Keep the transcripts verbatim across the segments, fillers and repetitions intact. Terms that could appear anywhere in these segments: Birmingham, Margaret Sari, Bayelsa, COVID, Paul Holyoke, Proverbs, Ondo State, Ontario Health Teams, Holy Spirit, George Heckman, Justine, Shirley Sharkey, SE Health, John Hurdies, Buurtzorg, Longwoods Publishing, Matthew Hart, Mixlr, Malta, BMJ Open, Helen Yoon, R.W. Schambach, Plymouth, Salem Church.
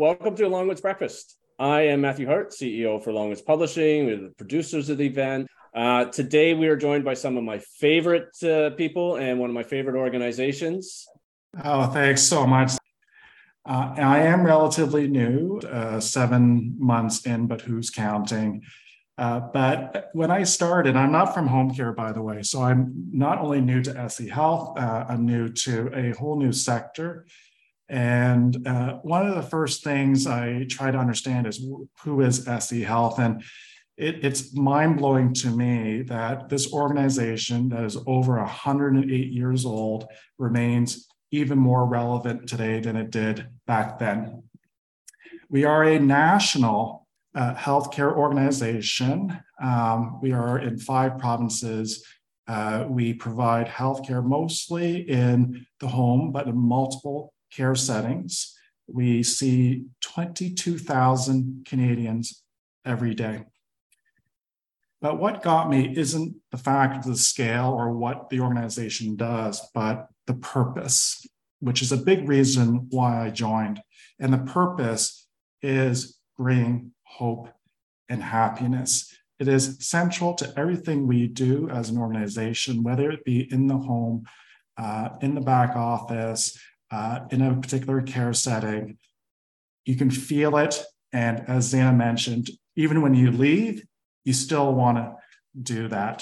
Welcome to Longwoods Breakfast. I am Matthew Hart, C E O for Longwoods Publishing. We're the producers of the event. Uh, today, we are joined by some of my favorite uh, people and one of my favorite organizations. Oh, thanks so much. Uh, I am relatively new, uh, seven months in, but who's counting? Uh, but when I started, I'm not from home care, by the way. So I'm not only new to S E Health, uh, I'm new to a whole new sector. And uh, one of the first things I try to understand is who is S E Health? And it, it's mind-blowing to me that this organization that is over one hundred eight years old remains even more relevant today than it did back then. We are a national uh, healthcare organization. Um, we are in five provinces. Uh, we provide healthcare mostly in the home, but in multiple care settings. We see twenty-two thousand Canadians every day. But what got me isn't the fact of the scale or what the organization does, but the purpose, which is a big reason why I joined. And the purpose is bringing hope and happiness. It is central to everything we do as an organization, whether it be in the home, uh, in the back office, Uh, in a particular care setting. You can feel it. And as Zana mentioned, even when you leave, you still want to do that.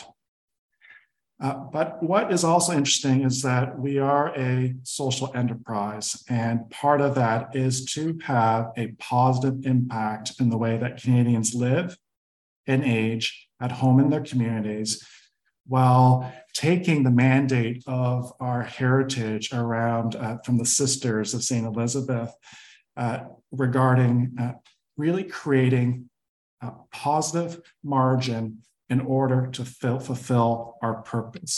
Uh, but what is also interesting is that we are a social enterprise. And part of that is to have a positive impact in the way that Canadians live and age at home in their communities, while taking the mandate of our heritage around uh, from the Sisters of Saint Elizabeth uh, regarding uh, really creating a positive margin in order to fill, fulfill our purpose.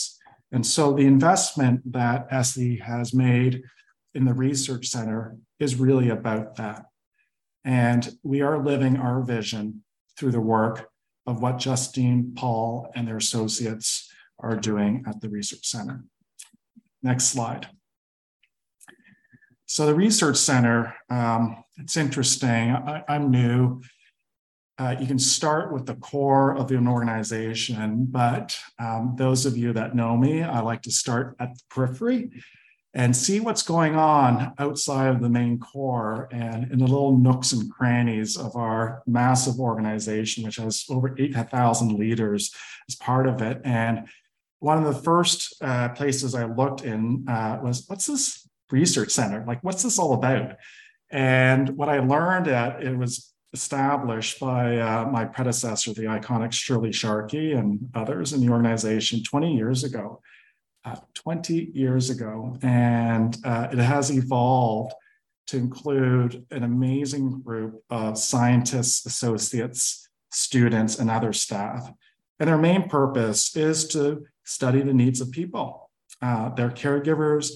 And so the investment that S E has made in the Research Center is really about that. And we are living our vision through the work of what Justine, Paul, and their associates are doing at the Research Center. Next slide. So the Research Center, um, it's interesting. I, I'm new. Uh, you can start with the core of an organization, but um, those of you that know me, I like to start at the periphery and see what's going on outside of the main core and in the little nooks and crannies of our massive organization, which has over eight thousand leaders as part of it. And one of the first uh, places I looked in uh, was, what's this research center? Like, what's this all about? And what I learned that it was established by uh, my predecessor, the iconic Shirley Sharkey and others in the organization twenty years ago. Uh, twenty years ago, and uh, it has evolved to include an amazing group of scientists, associates, students, and other staff. And their main purpose is to study the needs of people, uh, their caregivers,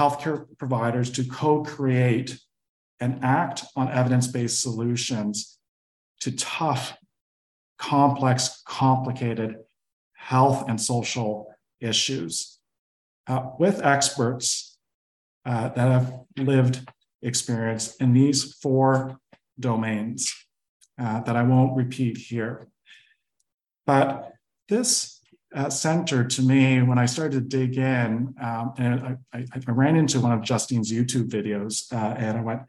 healthcare providers, to co-create and act on evidence-based solutions to tough, complex, complicated health and social issues. Uh, with experts uh, that have lived experience in these four domains uh, that I won't repeat here. But this uh, center to me, when I started to dig in, um, and I, I, I ran into one of Justine's YouTube videos uh, and I went,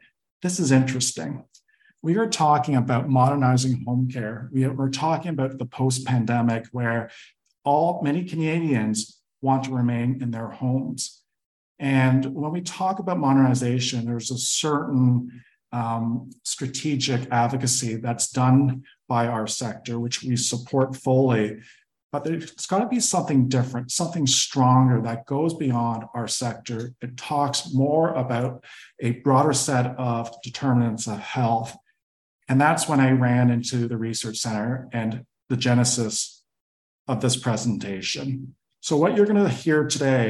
this is interesting. We are talking about modernizing home care. We are, we're talking about the post-pandemic where all many Canadians want to remain in their homes. And when we talk about modernization, there's a certain um, strategic advocacy that's done by our sector, which we support fully, but there's gotta be something different, something stronger that goes beyond our sector. It talks more about a broader set of determinants of health. And that's when I ran into the Research Center and the genesis of this presentation. So what you're going to hear today,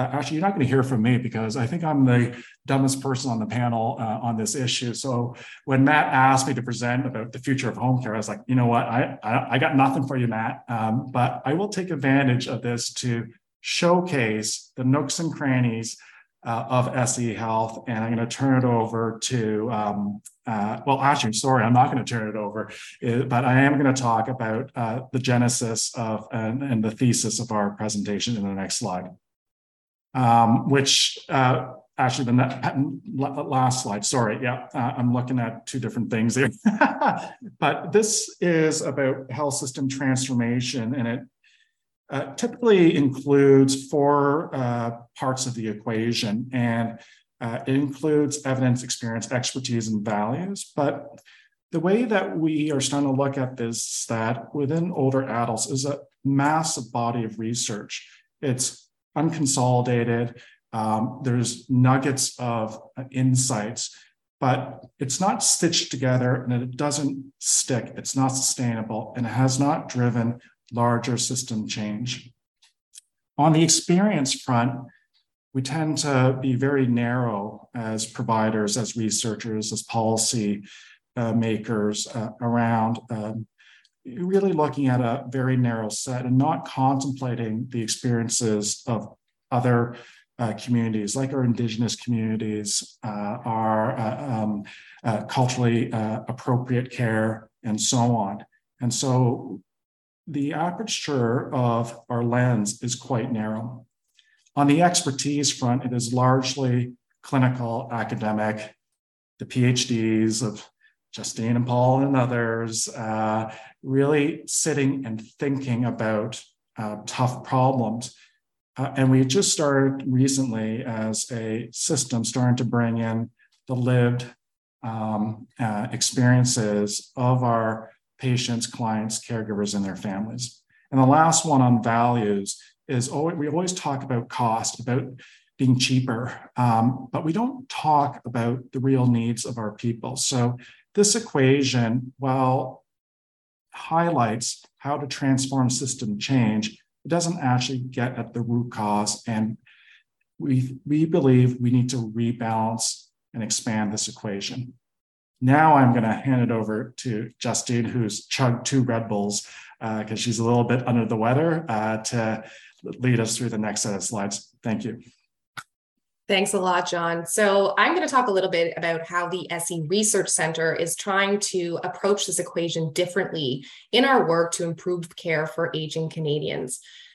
uh, actually, you're not going to hear from me because I think I'm the dumbest person on the panel uh, on this issue. So when Matt asked me to present about the future of home care, I was like, you know what, I, I, I got nothing for you, Matt. Um, but I will take advantage of this to showcase the nooks and crannies uh, of S E Health, and I'm going to turn it over to, um, uh, well, actually, sorry, I'm not going to turn it over, but I am going to talk about uh, the genesis of and, and the thesis of our presentation in the next slide, um, which uh, actually the last slide, sorry, yeah, uh, I'm looking at two different things here. But this is about health system transformation, and it uh, typically includes four uh, parts of the equation, and uh, it includes evidence, experience, expertise, and values. But the way that we are starting to look at this is that within older adults is a massive body of research. It's unconsolidated. Um, there's nuggets of uh, insights, but it's not stitched together and it doesn't stick. It's not sustainable and it has not driven larger system change. On the experience front, we tend to be very narrow as providers, as researchers, as policy uh, makers uh, around um, really looking at a very narrow set and not contemplating the experiences of other Uh, communities, like our Indigenous communities, uh, our uh, um, uh, culturally uh, appropriate care, and so on. And so the aperture of our lens is quite narrow. On the expertise front, it is largely clinical, academic, the PhDs of Justine and Paul and others, uh, really sitting and thinking about uh, tough problems. Uh, and we just started recently as a system starting to bring in the lived um, uh, experiences of our patients, clients, caregivers, and their families. And the last one on values is always, we always talk about cost, about being cheaper, um, but we don't talk about the real needs of our people. So this equation, while highlights how to transform system change, it doesn't actually get at the root cause, and we we believe we need to rebalance and expand this equation. Now I'm going to hand it over to Justine, who's chugged two Red Bulls because uh, she's a little bit under the weather, uh, to lead us through the next set of slides. Thank you. Thanks a lot, John. So I'm going to talk a little bit about how the S E Research Center is trying to approach this equation differently in our work to improve care for aging Canadians.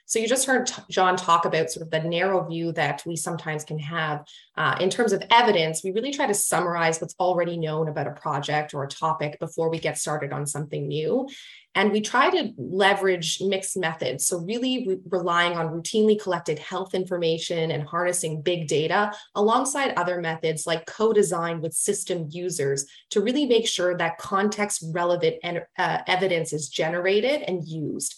So you just heard John talk about sort of the narrow view that we sometimes can have. Uh, in terms of evidence, we really try to summarize what's already known about a project or a topic before we get started on something new. And we try to leverage mixed methods. So really re- relying on routinely collected health information and harnessing big data alongside other methods like co-design with system users to really make sure that context relevant en- uh, evidence is generated and used.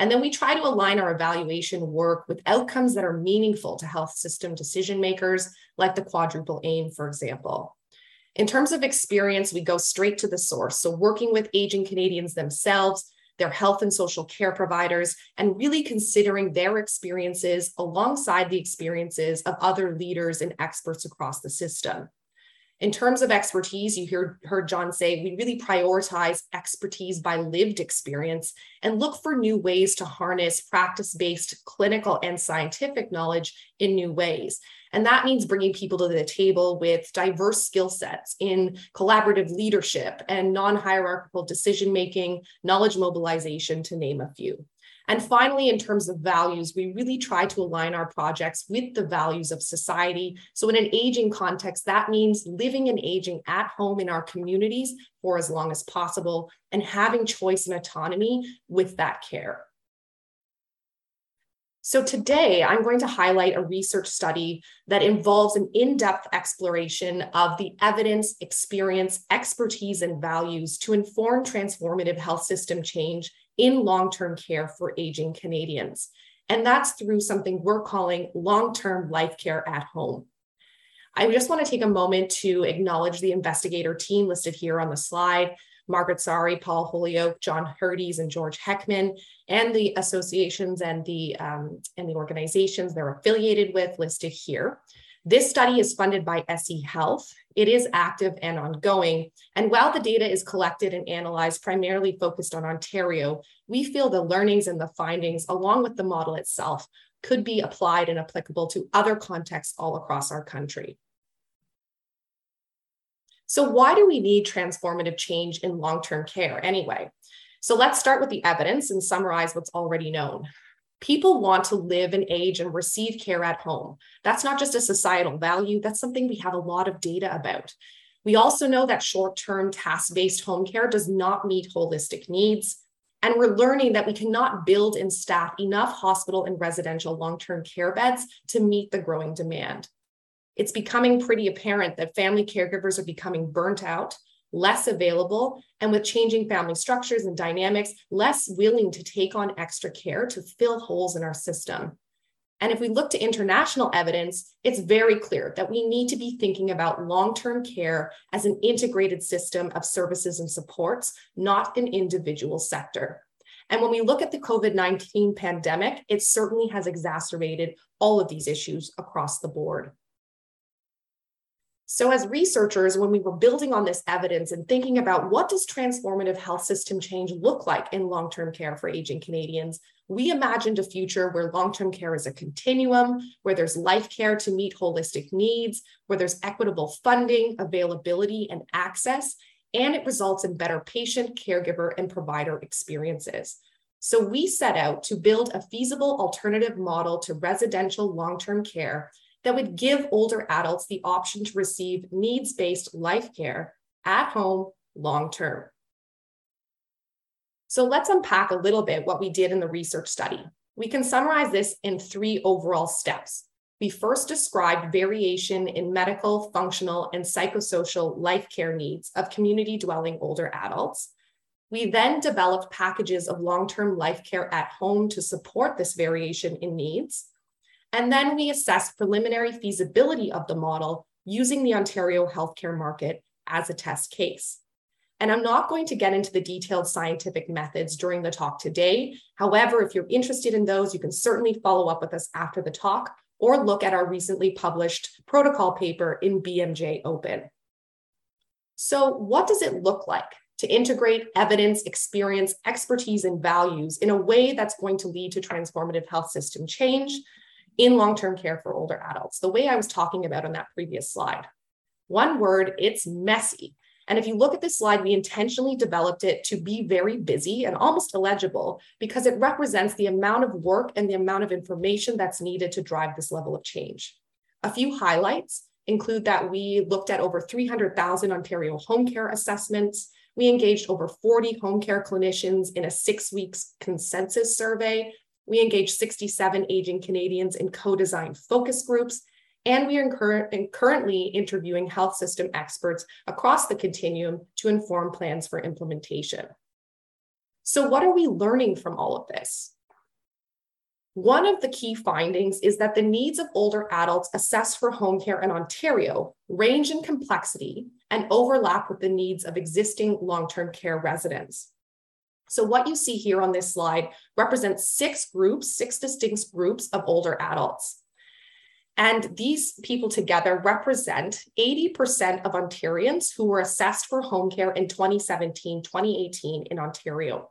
And then we try to align our evaluation work with outcomes that are meaningful to health system decision makers, like the quadruple aim, for example. In terms of experience, we go straight to the source. So working with aging Canadians themselves, their health and social care providers, and really considering their experiences alongside the experiences of other leaders and experts across the system. In terms of expertise, you hear, heard John say, we really prioritize expertise by lived experience and look for new ways to harness practice-based clinical and scientific knowledge in new ways. And that means bringing people to the table with diverse skill sets in collaborative leadership and non-hierarchical decision-making, knowledge mobilization, to name a few. And finally, in terms of values, we really try to align our projects with the values of society. So in an aging context, that means living and aging at home in our communities for as long as possible and having choice and autonomy with that care. So today, I'm going to highlight a research study that involves an in-depth exploration of the evidence, experience, expertise, and values to inform transformative health system change in long-term care for aging Canadians. And that's through something we're calling long-term life care at home. I just want to take a moment to acknowledge the investigator team listed here on the slide: Margaret Sari, Paul Holyoke, John Hurdies, and George Heckman, and the associations and the, um, and the organizations they're affiliated with listed here. This study is funded by S E Health. It is active and ongoing. And while the data is collected and analyzed primarily focused on Ontario, we feel the learnings and the findings, along with the model itself, could be applied and applicable to other contexts all across our country. So why do we need transformative change in long-term care anyway? So let's start with the evidence and summarize what's already known. People want to live and age and receive care at home. That's not just a societal value, that's something we have a lot of data about. We also know that short-term task-based home care does not meet holistic needs. And we're learning that we cannot build and staff enough hospital and residential long-term care beds to meet the growing demand. It's becoming pretty apparent that family caregivers are becoming burnt out, less available, and with changing family structures and dynamics, less willing to take on extra care to fill holes in our system. And if we look to international evidence, it's very clear that we need to be thinking about long-term care as an integrated system of services and supports, not an individual sector. And when we look at the COVID nineteen pandemic, it certainly has exacerbated all of these issues across the board. So as researchers, when we were building on this evidence and thinking about what does transformative health system change look like in long-term care for aging Canadians, we imagined a future where long-term care is a continuum, where there's life care to meet holistic needs, where there's equitable funding, availability, and access, and it results in better patient, caregiver, and provider experiences. So we set out to build a feasible alternative model to residential long-term care that would give older adults the option to receive needs-based life care at home long-term. So let's unpack a little bit what we did in the research study. We can summarize this in three overall steps. We first described variation in medical, functional, and psychosocial life care needs of community-dwelling older adults. We then developed packages of long-term life care at home to support this variation in needs. And then we assessed preliminary feasibility of the model using the Ontario healthcare market as a test case. And I'm not going to get into the detailed scientific methods during the talk today. However, if you're interested in those, you can certainly follow up with us after the talk or look at our recently published protocol paper in B M J Open. So what does it look like to integrate evidence, experience, expertise, and values in a way that's going to lead to transformative health system change in long-term care for older adults, the way I was talking about on that previous slide? One word, it's messy. And if you look at this slide, we intentionally developed it to be very busy and almost illegible because it represents the amount of work and the amount of information that's needed to drive this level of change. A few highlights include that we looked at over three hundred thousand Ontario home care assessments. We engaged over forty home care clinicians in a six-week consensus survey. We engaged sixty-seven aging Canadians in co-design focus groups, and we are currently interviewing health system experts across the continuum to inform plans for implementation. So what are we learning from all of this? One of the key findings is that the needs of older adults assessed for home care in Ontario range in complexity and overlap with the needs of existing long-term care residents. So what you see here on this slide represents six groups, six distinct groups of older adults. And these people together represent eighty percent of Ontarians who were assessed for home care in twenty seventeen, twenty eighteen in Ontario.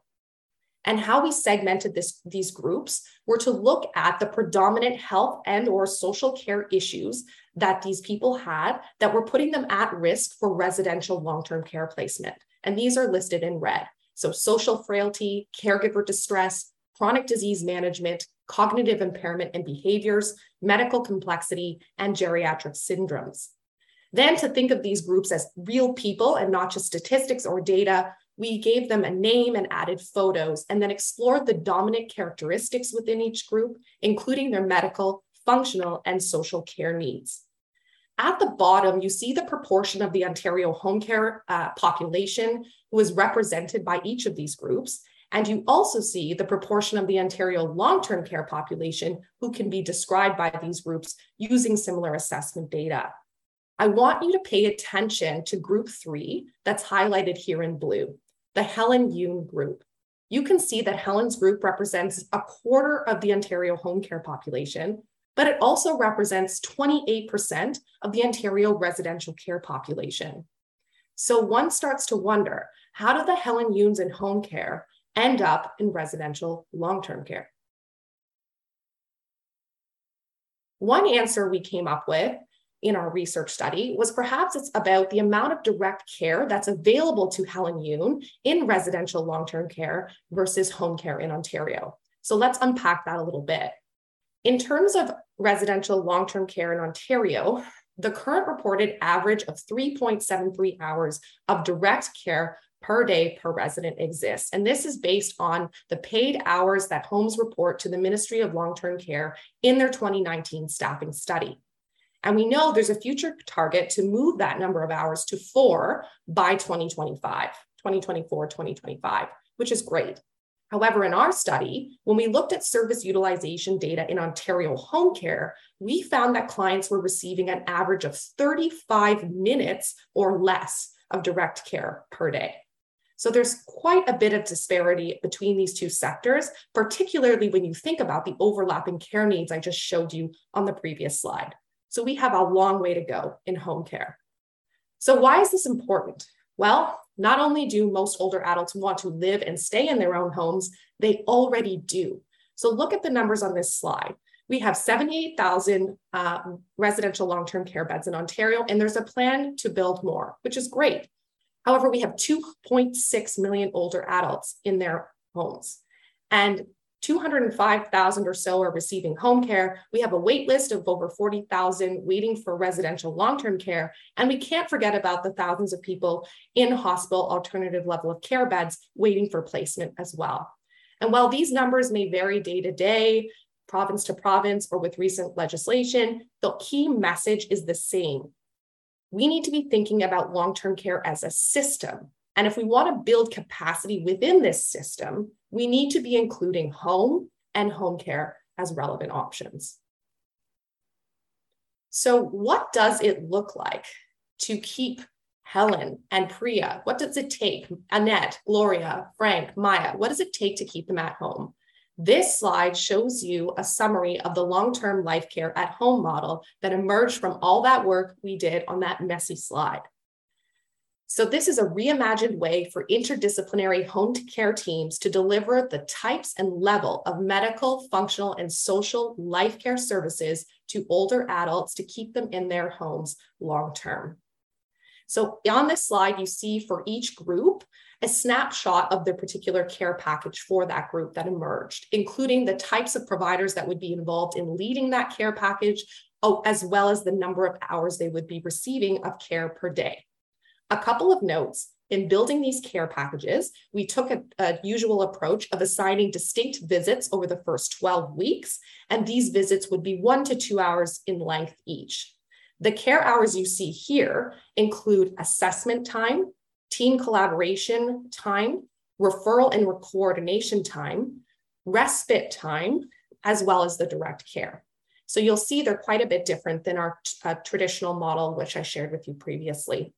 And how we segmented this, these groups were to look at the predominant health and or social care issues that these people had that were putting them at risk for residential long-term care placement. And these are listed in red. So social frailty, caregiver distress, chronic disease management, cognitive impairment and behaviors, medical complexity, and geriatric syndromes. Then to think of these groups as real people and not just statistics or data, we gave them a name and added photos and then explored the dominant characteristics within each group, including their medical, functional, and social care needs. At the bottom, you see the proportion of the Ontario home care uh, population who is represented by each of these groups. And you also see the proportion of the Ontario long-term care population who can be described by these groups using similar assessment data. I want you to pay attention to group three that's highlighted here in blue, the Helen Yoon group. You can see that Helen's group represents a quarter of the Ontario home care population, but it also represents twenty-eight percent of the Ontario residential care population. So one starts to wonder, how do the Helen Yoons in home care end up in residential long-term care? One answer we came up with in our research study was perhaps it's about the amount of direct care that's available to Helen Yoon in residential long-term care versus home care in Ontario. So let's unpack that a little bit. In terms of residential long-term care in Ontario, the current reported average of three point seven three hours of direct care per day per resident exists. And this is based on the paid hours that homes report to the Ministry of Long-Term Care in their twenty nineteen staffing study. And we know there's a future target to move that number of hours to four by twenty twenty-five, twenty twenty-four, twenty twenty-five, which is great. However, in our study, when we looked at service utilization data in Ontario home care, we found that clients were receiving an average of thirty-five minutes or less of direct care per day. So there's quite a bit of disparity between these two sectors, particularly when you think about the overlapping care needs I just showed you on the previous slide. So we have a long way to go in home care. So why is this important? Well, not only do most older adults want to live and stay in their own homes, they already do. So look at the numbers on this slide. We have seventy-eight thousand uh, residential long-term care beds in Ontario, and there's a plan to build more, which is great. However, we have two point six million older adults in their homes, and two hundred five thousand or so are receiving home care. We have a wait list of over forty thousand waiting for residential long-term care. And we can't forget about the thousands of people in hospital alternative level of care beds waiting for placement as well. And while these numbers may vary day to day, province to province, or with recent legislation, the key message is the same. We need to be thinking about long-term care as a system. And if we want to build capacity within this system, we need to be including home and home care as relevant options. So what does it look like to keep Helen and Priya? What does it take? Annette, Gloria, Frank, Maya, what does it take to keep them at home? This slide shows you a summary of the long-term life care at home model that emerged from all that work we did on that messy slide. So this is a reimagined way for interdisciplinary home care teams to deliver the types and level of medical, functional, and social life care services to older adults to keep them in their homes long-term. So on this slide, you see for each group, a snapshot of the particular care package for that group that emerged, including the types of providers that would be involved in leading that care package, as well as the number of hours they would be receiving of care per day. A couple of notes, in building these care packages, we took a, a usual approach of assigning distinct visits over the first twelve weeks, and these visits would be one to two hours in length each. The care hours you see here include assessment time, team collaboration time, referral and coordination time, respite time, as well as the direct care. So you'll see they're quite a bit different than our uh, traditional model, which I shared with you previously.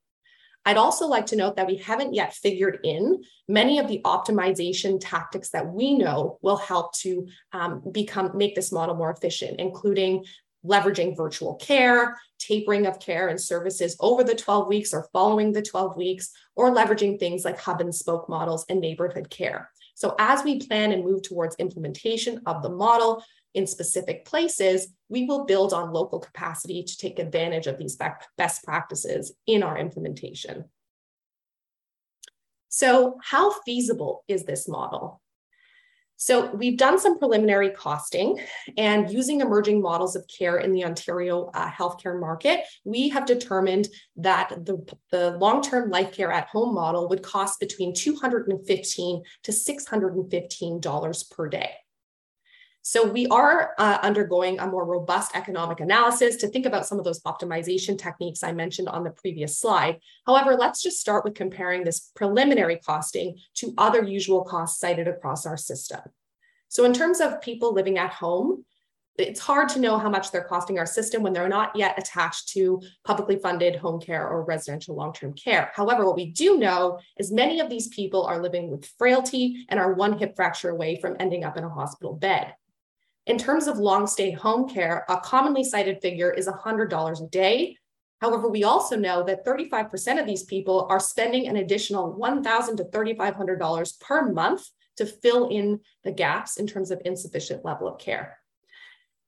I'd also like to note that we haven't yet figured in many of the optimization tactics that we know will help to um, become make this model more efficient, including leveraging virtual care, tapering of care and services over the twelve weeks or following the twelve weeks, or leveraging things like hub and spoke models and neighborhood care. So as we plan and move towards implementation of the model in specific places, we will build on local capacity to take advantage of these best practices in our implementation. So how feasible is this model? So we've done some preliminary costing, and using emerging models of care in the Ontario uh, healthcare market, we have determined that the, the long-term life care at home model would cost between two hundred fifteen dollars to six hundred fifteen dollars per day. So we are uh, undergoing a more robust economic analysis to think about some of those optimization techniques I mentioned on the previous slide. However, let's just start with comparing this preliminary costing to other usual costs cited across our system. So in terms of people living at home, it's hard to know how much they're costing our system when they're not yet attached to publicly funded home care or residential long-term care. However, what we do know is many of these people are living with frailty and are one hip fracture away from ending up in a hospital bed. In terms of long-stay home care, a commonly cited figure is one hundred dollars a day. However, we also know that thirty-five percent of these people are spending an additional one thousand to three thousand five hundred dollars per month to fill in the gaps in terms of insufficient level of care.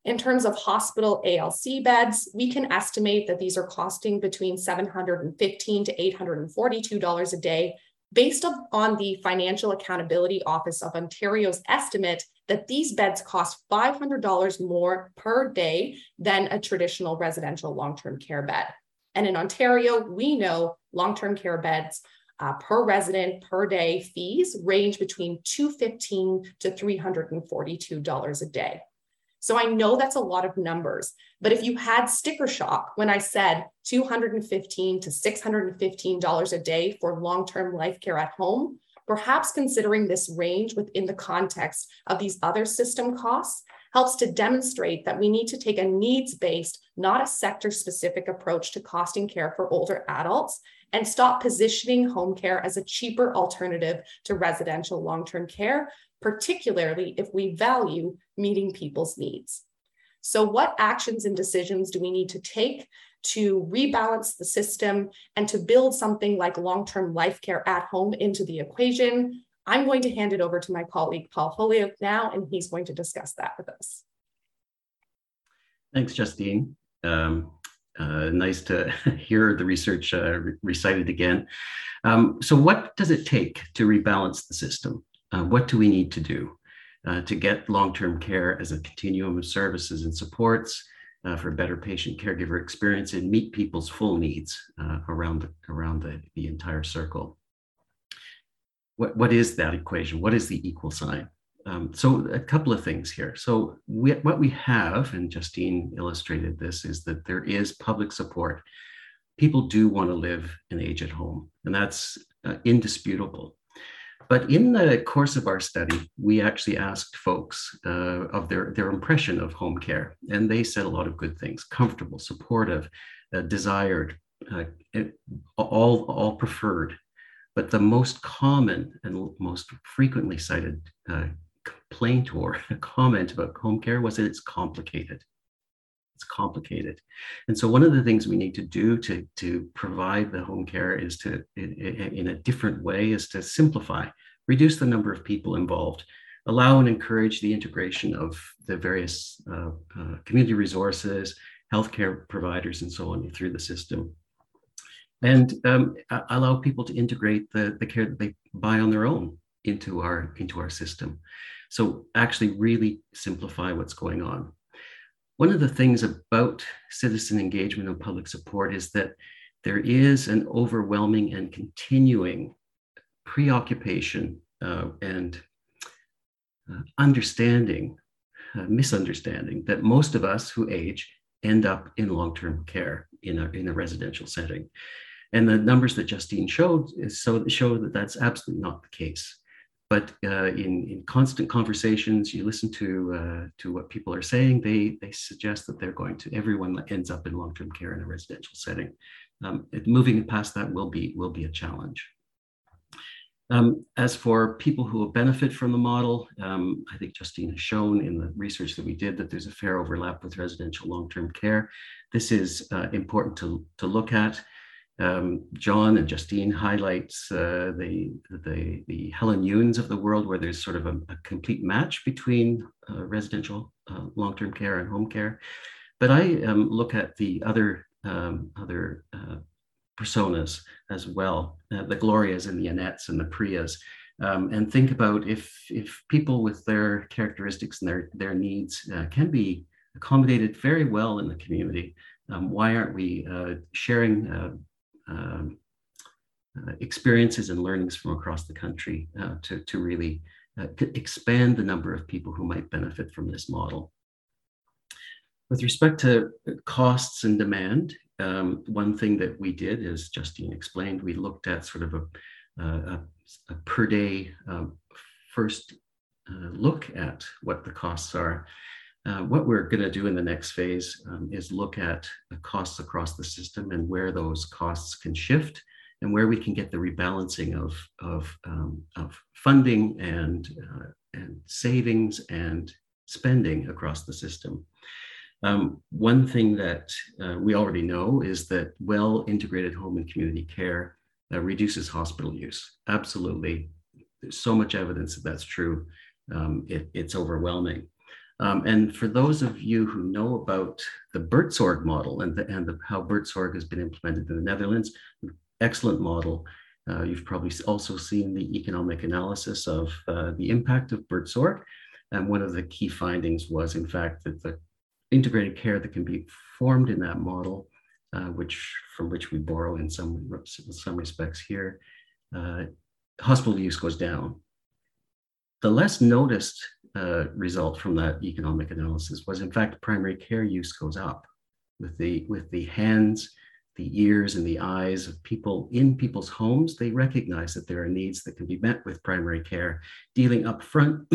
In terms of hospital A L C beds, we can estimate that these are costing between seven hundred fifteen to eight hundred forty-two dollars a day, based on the Financial Accountability Office of Ontario's estimate that these beds cost five hundred dollars more per day than a traditional residential long-term care bed. And in Ontario, we know long-term care beds uh, per resident per day fees range between two hundred fifteen to three hundred forty-two dollars a day. So I know that's a lot of numbers, but if you had sticker shock when I said two hundred fifteen to six hundred fifteen dollars a day for long-term life care at home, perhaps considering this range within the context of these other system costs helps to demonstrate that we need to take a needs-based, not a sector-specific approach to costing care for older adults and stop positioning home care as a cheaper alternative to residential long-term care, particularly if we value meeting people's needs. So what actions and decisions do we need to take to rebalance the system and to build something like long-term life care at home into the equation? I'm going to hand it over to my colleague, Paul Holyoke now, and he's going to discuss that with us. Thanks, Justine. Um, uh, nice to hear the research uh, re- recited again. Um, so what does it take to rebalance the system? Uh, what do we need to do uh, to get long-term care as a continuum of services and supports uh, for better patient caregiver experience and meet people's full needs uh, around, the, around the, the entire circle? What, what is that equation? What is the equal sign? Um, so a couple of things here. So we, what we have, and Justine illustrated this, is that there is public support. People do want to live and age at home, and that's uh, indisputable. But in the course of our study, we actually asked folks uh, of their, their impression of home care, and they said a lot of good things: comfortable, supportive, uh, desired, uh, all, all preferred. But the most common and most frequently cited uh, complaint or comment about home care was that it's complicated. It's complicated. And so one of the things we need to do to, to provide the home care is to, in, in a different way, is to simplify, reduce the number of people involved, allow and encourage the integration of the various uh, uh, community resources, healthcare providers, and so on through the system. And um, allow people to integrate the, the care that they buy on their own into our, into our system. So actually really simplify what's going on. One of the things about citizen engagement and public support is that there is an overwhelming and continuing preoccupation uh, and uh, understanding, uh, misunderstanding that most of us who age end up in long-term care in a, in a residential setting. And the numbers that Justine showed is so show that that's absolutely not the case. But uh, in, in constant conversations, you listen to uh, to what people are saying. They they suggest that they're going to everyone ends up in long-term care in a residential setting. Um, moving past that will be will be a challenge. Um, as for people who will benefit from the model, um, I think Justine has shown in the research that we did that there's a fair overlap with residential long-term care. This is uh, important to, to look at. Um, John and Justine highlights uh, the, the, the Helen Yunes of the world, where there's sort of a, a complete match between uh, residential uh, long-term care and home care. But I um, look at the other, um, other uh, personas as well, uh, the Glorias and the Annettes and the Prias, um, and think about if, if people with their characteristics and their, their needs uh, can be accommodated very well in the community, um, why aren't we uh, sharing uh, Um, uh, experiences and learnings from across the country uh, to, to really uh, expand the number of people who might benefit from this model. With respect to costs and demand, um, one thing that we did, as Justine explained, we looked at sort of a, uh, a, a per day uh, first uh, look at what the costs are. Uh, what we're going to do in the next phase um, is look at the costs across the system and where those costs can shift and where we can get the rebalancing of, of, um, of funding and, uh, and savings and spending across the system. Um, one thing that uh, we already know is that well-integrated home and community care uh, reduces hospital use. Absolutely. There's so much evidence that that's true. Um, it, it's overwhelming. Um, and for those of you who know about the Buurtzorg model and, the, and the, how Buurtzorg has been implemented in the Netherlands, excellent model. Uh, you've probably also seen the economic analysis of uh, the impact of Buurtzorg. And one of the key findings was, in fact, that the integrated care that can be formed in that model, uh, which from which we borrow in some, in some respects here, uh, hospital use goes down. The less noticed uh, result from that economic analysis was, in fact, primary care use goes up with the with the hands, the ears, and the eyes of people in people's homes. They recognize that there are needs that can be met with primary care, dealing up front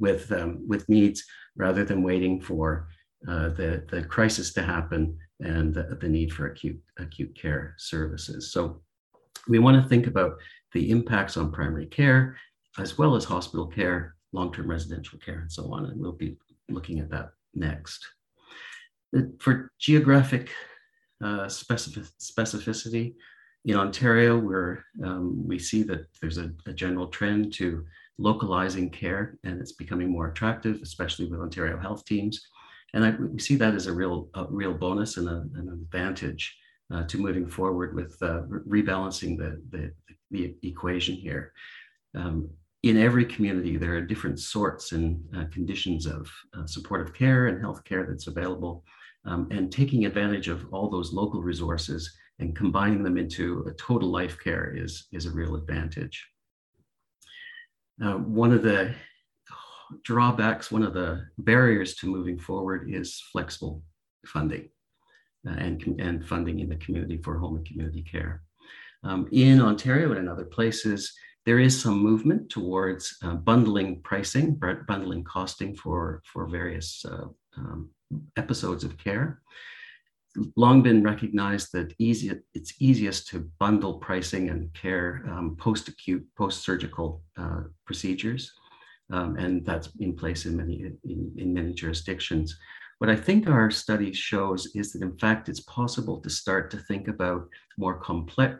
with um, with needs rather than waiting for uh, the the crisis to happen and the, the need for acute acute care services. So we want to think about the impacts on primary care as well as hospital care, long-term residential care, and so on, and we'll be looking at that next. For geographic Uh, specific, specificity. In Ontario, where um, we see that there's a, a general trend to localizing care, and it's becoming more attractive, especially with Ontario Health Teams. And I, we see that as a real, a real bonus and a, an advantage uh, to moving forward with uh, rebalancing the, the, the equation here. Um, in every community, there are different sorts and uh, conditions of uh, supportive care and health care that's available. Um, and taking advantage of all those local resources and combining them into a total life care is, is a real advantage. Uh, one of the drawbacks, one of the barriers to moving forward is flexible funding uh, and, and funding in the community for home and community care. Um, in Ontario and in other places, there is some movement towards uh, bundling pricing, bundling costing for, for various uh, um, episodes of care. Long been recognized that easy, it's easiest to bundle pricing and care um, post-acute, post-surgical uh, procedures, um, and that's in place in many in, in many jurisdictions. What I think our study shows is that, in fact, it's possible to start to think about more complex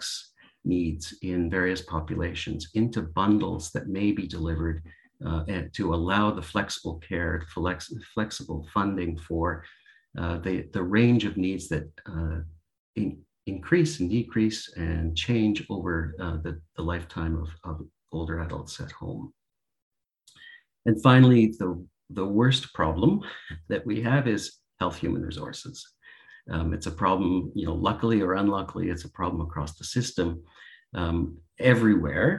needs in various populations into bundles that may be delivered Uh, and to allow the flexible care, flex, flexible funding for uh, the, the range of needs that uh, in, increase and decrease and change over uh, the, the lifetime of, of older adults at home. And finally, the, the worst problem that we have is health human resources. Um, it's a problem, you know, luckily or unluckily, it's a problem across the system um, everywhere.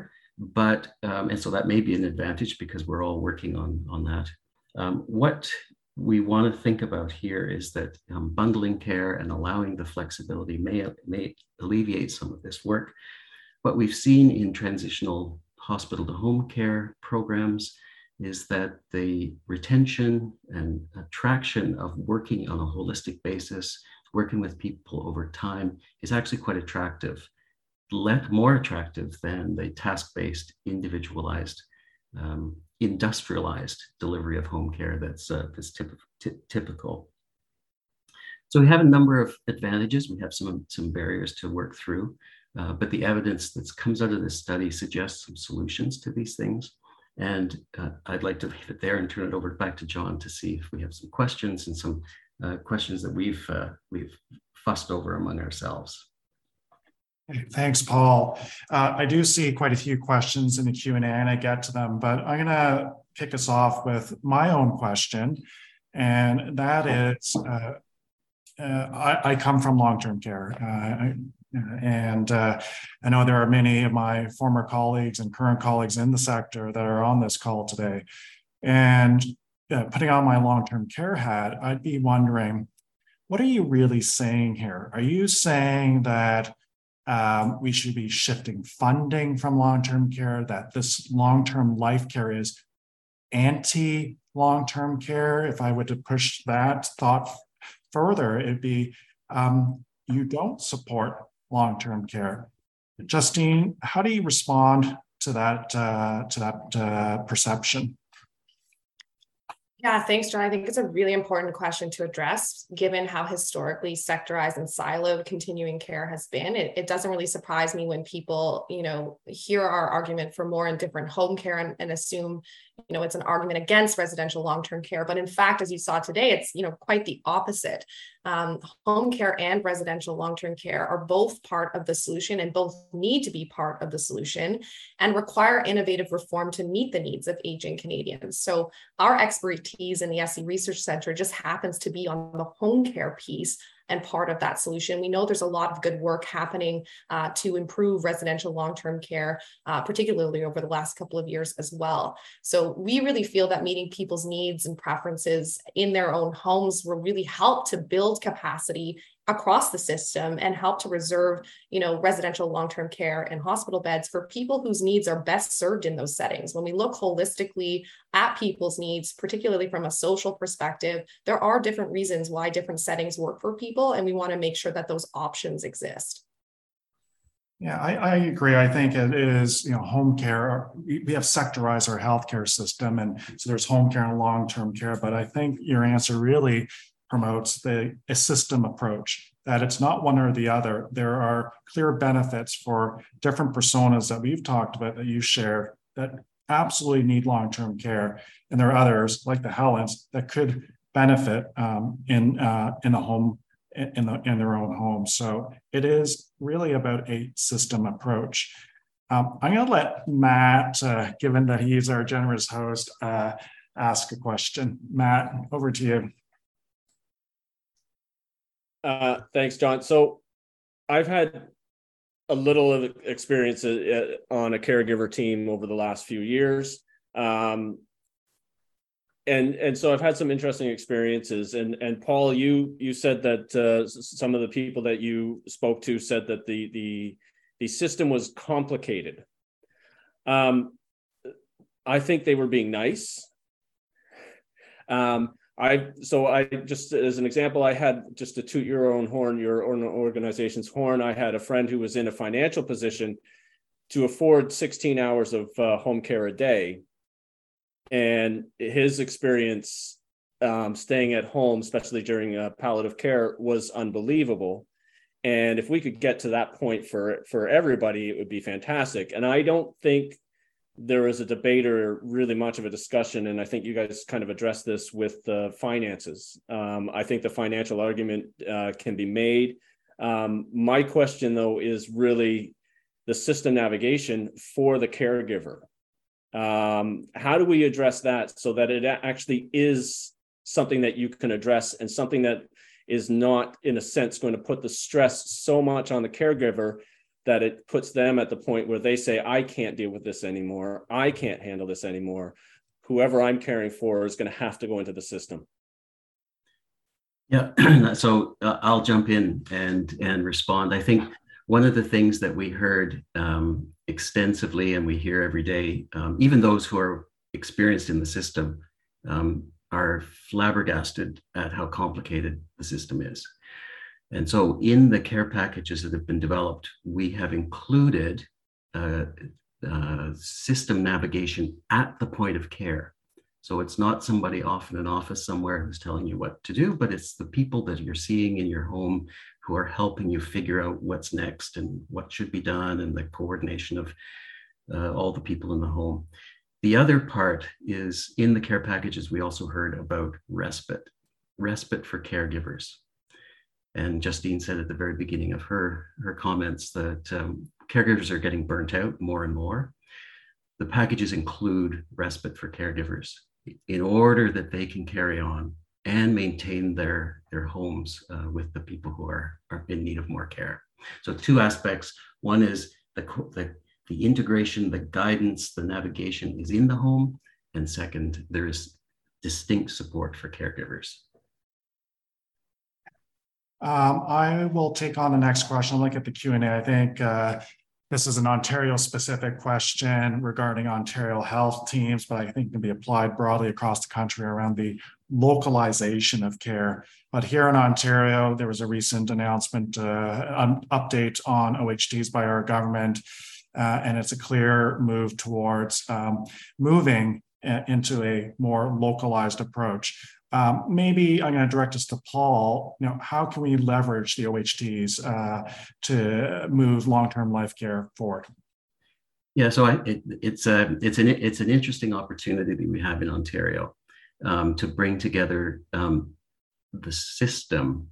But, um, and so that may be an advantage because we're all working on, on that. Um, what we want to think about here is that um, bundling care and allowing the flexibility may, may alleviate some of this work. What we've seen in transitional hospital to home care programs is that the retention and attraction of working on a holistic basis, working with people over time, is actually quite attractive. Let more attractive than the task-based, individualized, um, industrialized delivery of home care that's uh, that's typ- t- typical. So we have a number of advantages. We have some some barriers to work through, uh, but the evidence that comes out of this study suggests some solutions to these things. And uh, I'd like to leave it there and turn it over back to John to see if we have some questions and some uh, questions that we've uh, we've fussed over among ourselves. Thanks, Paul. Uh, I do see quite a few questions in the Q and A, and I get to them, but I'm going to kick us off with my own question, and that is, uh, uh, I, I come from long-term care, uh, I, and uh, I know there are many of my former colleagues and current colleagues in the sector that are on this call today, and uh, putting on my long-term care hat, I'd be wondering, what are you really saying here? Are you saying that Um, we should be shifting funding from long-term care, that this long-term life care is anti-long-term care? If I were to push that thought further, it'd be um, you don't support long-term care. Justine, how do you respond to that uh, to that uh, perception? Yeah, thanks, John. I think it's a really important question to address, given how historically sectorized and siloed continuing care has been. It, it doesn't really surprise me when people, you know, hear our argument for more and different home care and, and assume you know, it's an argument against residential long-term care. But in fact, as you saw today, it's, you know, quite the opposite. Um, home care and residential long-term care are both part of the solution and both need to be part of the solution and require innovative reform to meet the needs of aging Canadians. So our expertise in the S E Research Centre just happens to be on the home care piece and part of that solution. We know there's a lot of good work happening uh, to improve residential long-term care, uh, particularly over the last couple of years as well. So we really feel that meeting people's needs and preferences in their own homes will really help to build capacity across the system and help to reserve, you know, residential long-term care and hospital beds for people whose needs are best served in those settings. When we look holistically at people's needs, particularly from a social perspective, there are different reasons why different settings work for people, and we want to make sure that those options exist. Yeah, I, I agree. I think it is, you know, home care, we have sectorized our healthcare system, and so there's home care and long-term care, but I think your answer really promotes the a system approach, that it's not one or the other. There are clear benefits for different personas that we've talked about that you shared that absolutely need long-term care. And there are others like the Helens that could benefit um, in uh, in the home, in, the, in their own home. So it is really about a system approach. Um, I'm going to let Matt, uh, given that he's our generous host, uh, ask a question. Matt, over to you. Uh, thanks, John. So I've had a little of experience uh, on a caregiver team over the last few years. Um, and and so I've had some interesting experiences. And and Paul, you you said that uh, some of the people that you spoke to said that the, the, the system was complicated. Um, I think they were being nice. Um I so I just as an example, I had just to toot your own horn, your own organization's horn. I had a friend who was in a financial position to afford sixteen hours of uh, home care a day, and his experience um, staying at home, especially during uh, palliative care, was unbelievable. And if we could get to that point for for everybody, it would be fantastic. And I don't think there was a debate or really much of a discussion, and I think you guys kind of addressed this with the uh, finances. Um, I think the financial argument uh, can be made. Um, my question, though, is really the system navigation for the caregiver. Um, how do we address that so that it actually is something that you can address and something that is not, in a sense, going to put the stress so much on the caregiver that it puts them at the point where they say, I can't deal with this anymore. I can't handle this anymore. Whoever I'm caring for is going to have to go into the system. Yeah, so uh, I'll jump in and, and respond. I think one of the things that we heard um, extensively, and we hear every day, um, even those who are experienced in the system um, are flabbergasted at how complicated the system is. And so in the care packages that have been developed, we have included uh, uh, system navigation at the point of care. So it's not somebody off in an office somewhere who's telling you what to do, but it's the people that you're seeing in your home who are helping you figure out what's next and what should be done and the coordination of uh, all the people in the home. The other part is in the care packages, we also heard about respite, respite for caregivers. And Justine said at the very beginning of her, her comments that um, caregivers are getting burnt out more and more. The packages include respite for caregivers in order that they can carry on and maintain their, their homes uh, with the people who are, are in need of more care. So two aspects. One is the, the, the integration, the guidance, the navigation is in the home. And second, there is distinct support for caregivers. Um, I will take on the next question. I'll look at the Q and A. I think uh, this is an Ontario-specific question regarding Ontario health teams, but I think can be applied broadly across the country around the localization of care. But here in Ontario, there was a recent announcement, uh, an update on O H Ts by our government, uh, and it's a clear move towards um, moving a- into a more localized approach. Um, maybe I'm going to direct us to Paul. You know, how can we leverage the O H Ts uh, to move long-term life care forward? Yeah, so I, it, it's a it's an it's an interesting opportunity that we have in Ontario um, to bring together um, the system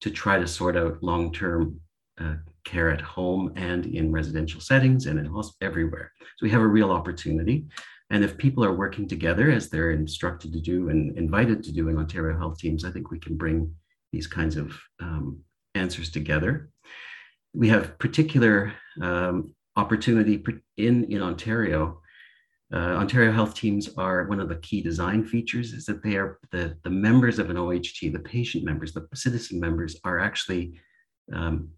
to try to sort out long-term uh, care at home and in residential settings and in hospital, everywhere. So we have a real opportunity. And if people are working together as they're instructed to do and invited to do in Ontario Health Teams, I think we can bring these kinds of um, answers together. We have particular um, opportunity in, in Ontario. Uh, Ontario Health Teams are one of the key design features is that they are the, the members of an O H T, the patient members, the citizen members are actually um,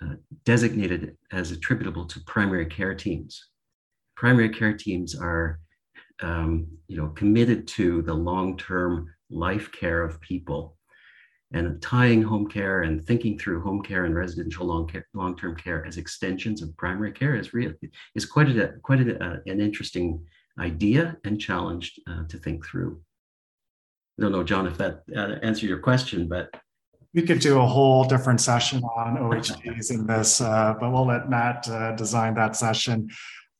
uh, designated as attributable to primary care teams. Primary care teams are um, you know, committed to the long-term life care of people, and tying home care and thinking through home care and residential long care, long-term care as extensions of primary care is real is quite a quite a, uh, an interesting idea and challenge uh, to think through. I don't know, John, if that uh, answered your question, but we could do a whole different session on O H Ts in this, uh, but we'll let Matt uh, design that session.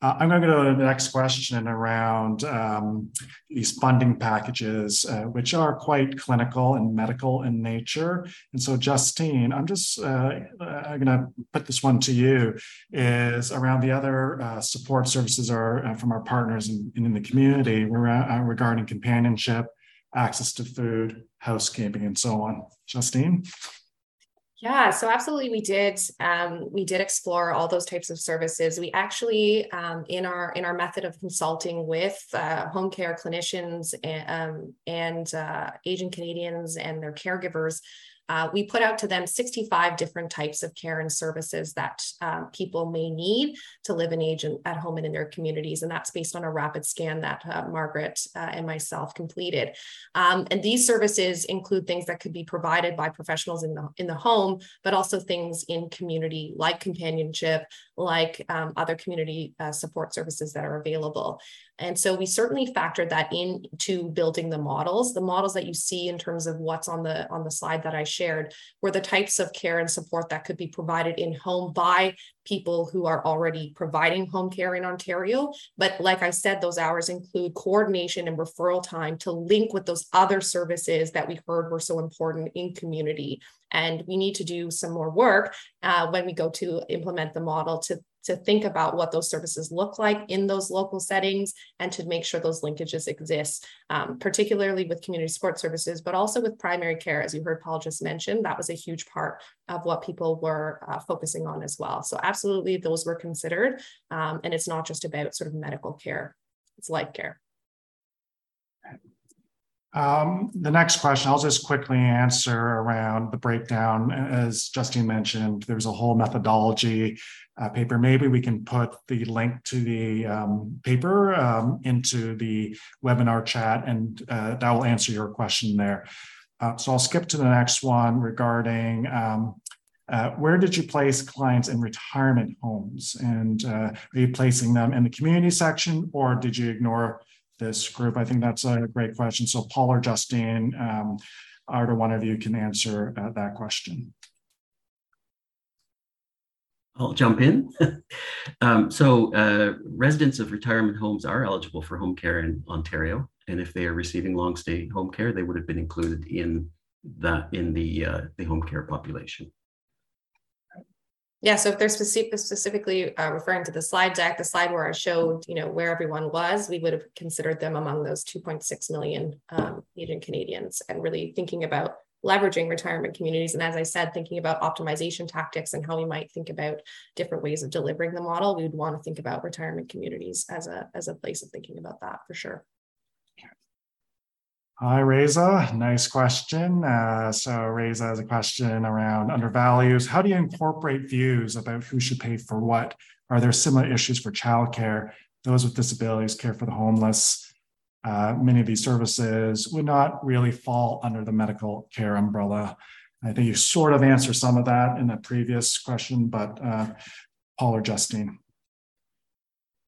Uh, I'm going to go to the next question around um, these funding packages, uh, which are quite clinical and medical in nature. And so, Justine, I'm just uh, I'm going to put this one to you, is around the other uh, support services are uh, from our partners in, in the community regarding companionship, access to food, housekeeping, and so on. Justine? Yeah, so absolutely, we did. Um, we did explore all those types of services. We actually, um, in our in our method of consulting with uh, home care clinicians and, um, and uh, Asian Canadians and their caregivers, uh, we put out to them sixty-five different types of care and services that uh, people may need to live and age in, at home and in their communities. And that's based on a rapid scan that uh, Margaret uh, and myself completed. Um, and these services include things that could be provided by professionals in the, in the home, but also things in community like companionship, like um, other community uh, support services that are available. And so we certainly factored that into building the models. The models that you see in terms of what's on the, on the slide that I shared were the types of care and support that could be provided in home by people who are already providing home care in Ontario. But like I said, those hours include coordination and referral time to link with those other services that we heard were so important in community. And we need to do some more work uh, when we go to implement the model to to think about what those services look like in those local settings and to make sure those linkages exist, um, particularly with community support services, but also with primary care. As you heard Paul just mentioned, that was a huge part of what people were uh, focusing on as well. So absolutely, those were considered. Um, and it's not just about sort of medical care, it's life care. Um, the next question, I'll just quickly answer around the breakdown. As Justine mentioned, there's a whole methodology uh, paper. Maybe we can put the link to the um, paper um, into the webinar chat, and uh, that will answer your question there. Uh, so I'll skip to the next one regarding um, uh, where did you place clients in retirement homes? And uh, are you placing them in the community section, or did you ignore this group? I think that's a great question. So Paul or Justine, um, either one of you can answer uh, that question. I'll jump in. um, so uh, residents of retirement homes are eligible for home care in Ontario. And if they are receiving long stay home care, they would have been included in the, in the, uh, the home care population. Yeah, so if they're specific, specifically uh, referring to the slide deck, the slide where I showed, you know, where everyone was, we would have considered them among those two point six million um, Asian Canadians, and really thinking about leveraging retirement communities. And as I said, thinking about optimization tactics and how we might think about different ways of delivering the model, we would want to think about retirement communities as a, as a place of thinking about that for sure. Hi, Reza. Nice question. Uh, so Reza has a question around undervalues. How do you incorporate views about who should pay for what? Are there similar issues for childcare? Those with disabilities, care for the homeless. Uh, many of these services would not really fall under the medical care umbrella. I think you sort of answered some of that in a previous question, but uh, Paul or Justine.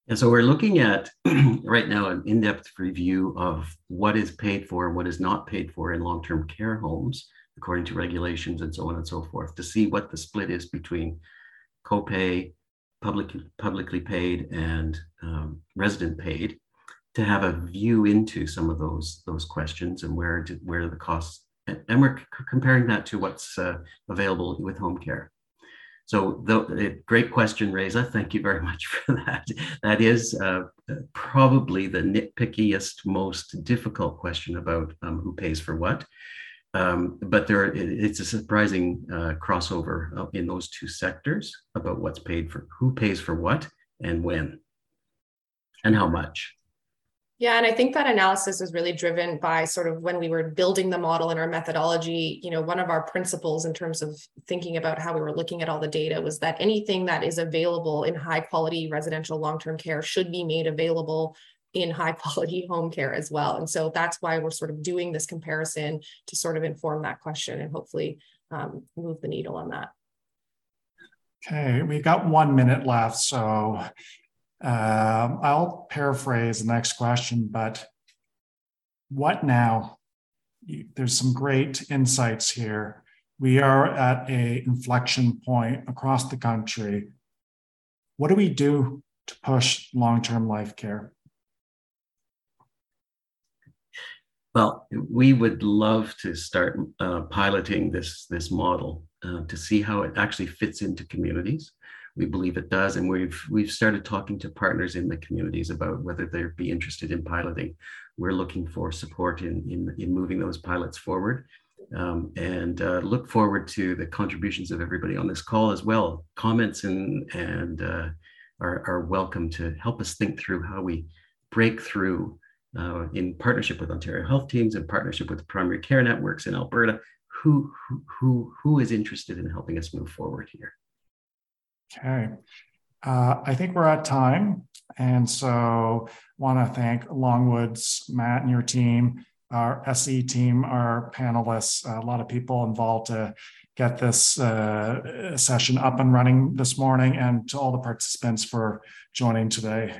And so we're looking at right now an in-depth review of what is paid for and what is not paid for in long-term care homes, according to regulations and so on and so forth, to see what the split is between copay, public, publicly paid and um, resident paid, to have a view into some of those those questions and where did, where the costs, and, and we're c- comparing that to what's uh, available with home care. So the, great question, Reza. Thank you very much for that. That is uh, probably the nitpickiest, most difficult question about um, who pays for what. Um, but there, it's a surprising uh, crossover in those two sectors about what's paid for, who pays for what, and when, and how much. Yeah, and I think that analysis is really driven by sort of when we were building the model and our methodology, you know, one of our principles in terms of thinking about how we were looking at all the data was that anything that is available in high quality residential long-term care should be made available in high quality home care as well. And so that's why we're sort of doing this comparison to sort of inform that question and hopefully um, move the needle on that. Okay, we've got one minute left, so... Um, I'll paraphrase the next question, but what now? There's some great insights here. We are at an inflection point across the country. What do we do to push long-term life care? Well, we would love to start uh, piloting this, this model uh, to see how it actually fits into communities. We believe it does, and we've we've started talking to partners in the communities about whether they'd be interested in piloting. We're looking for support in in, in moving those pilots forward, um, and uh, look forward to the contributions of everybody on this call as well. Comments and and uh, are are welcome to help us think through how we break through uh, in partnership with Ontario Health Teams, in partnership with primary care networks in Alberta. Who who who is interested in helping us move forward here? Okay, uh, I think we're at time, and so want to thank Longwood's Matt and your team, our S E team, our panelists, a lot of people involved to get this uh, session up and running this morning, and to all the participants for joining today.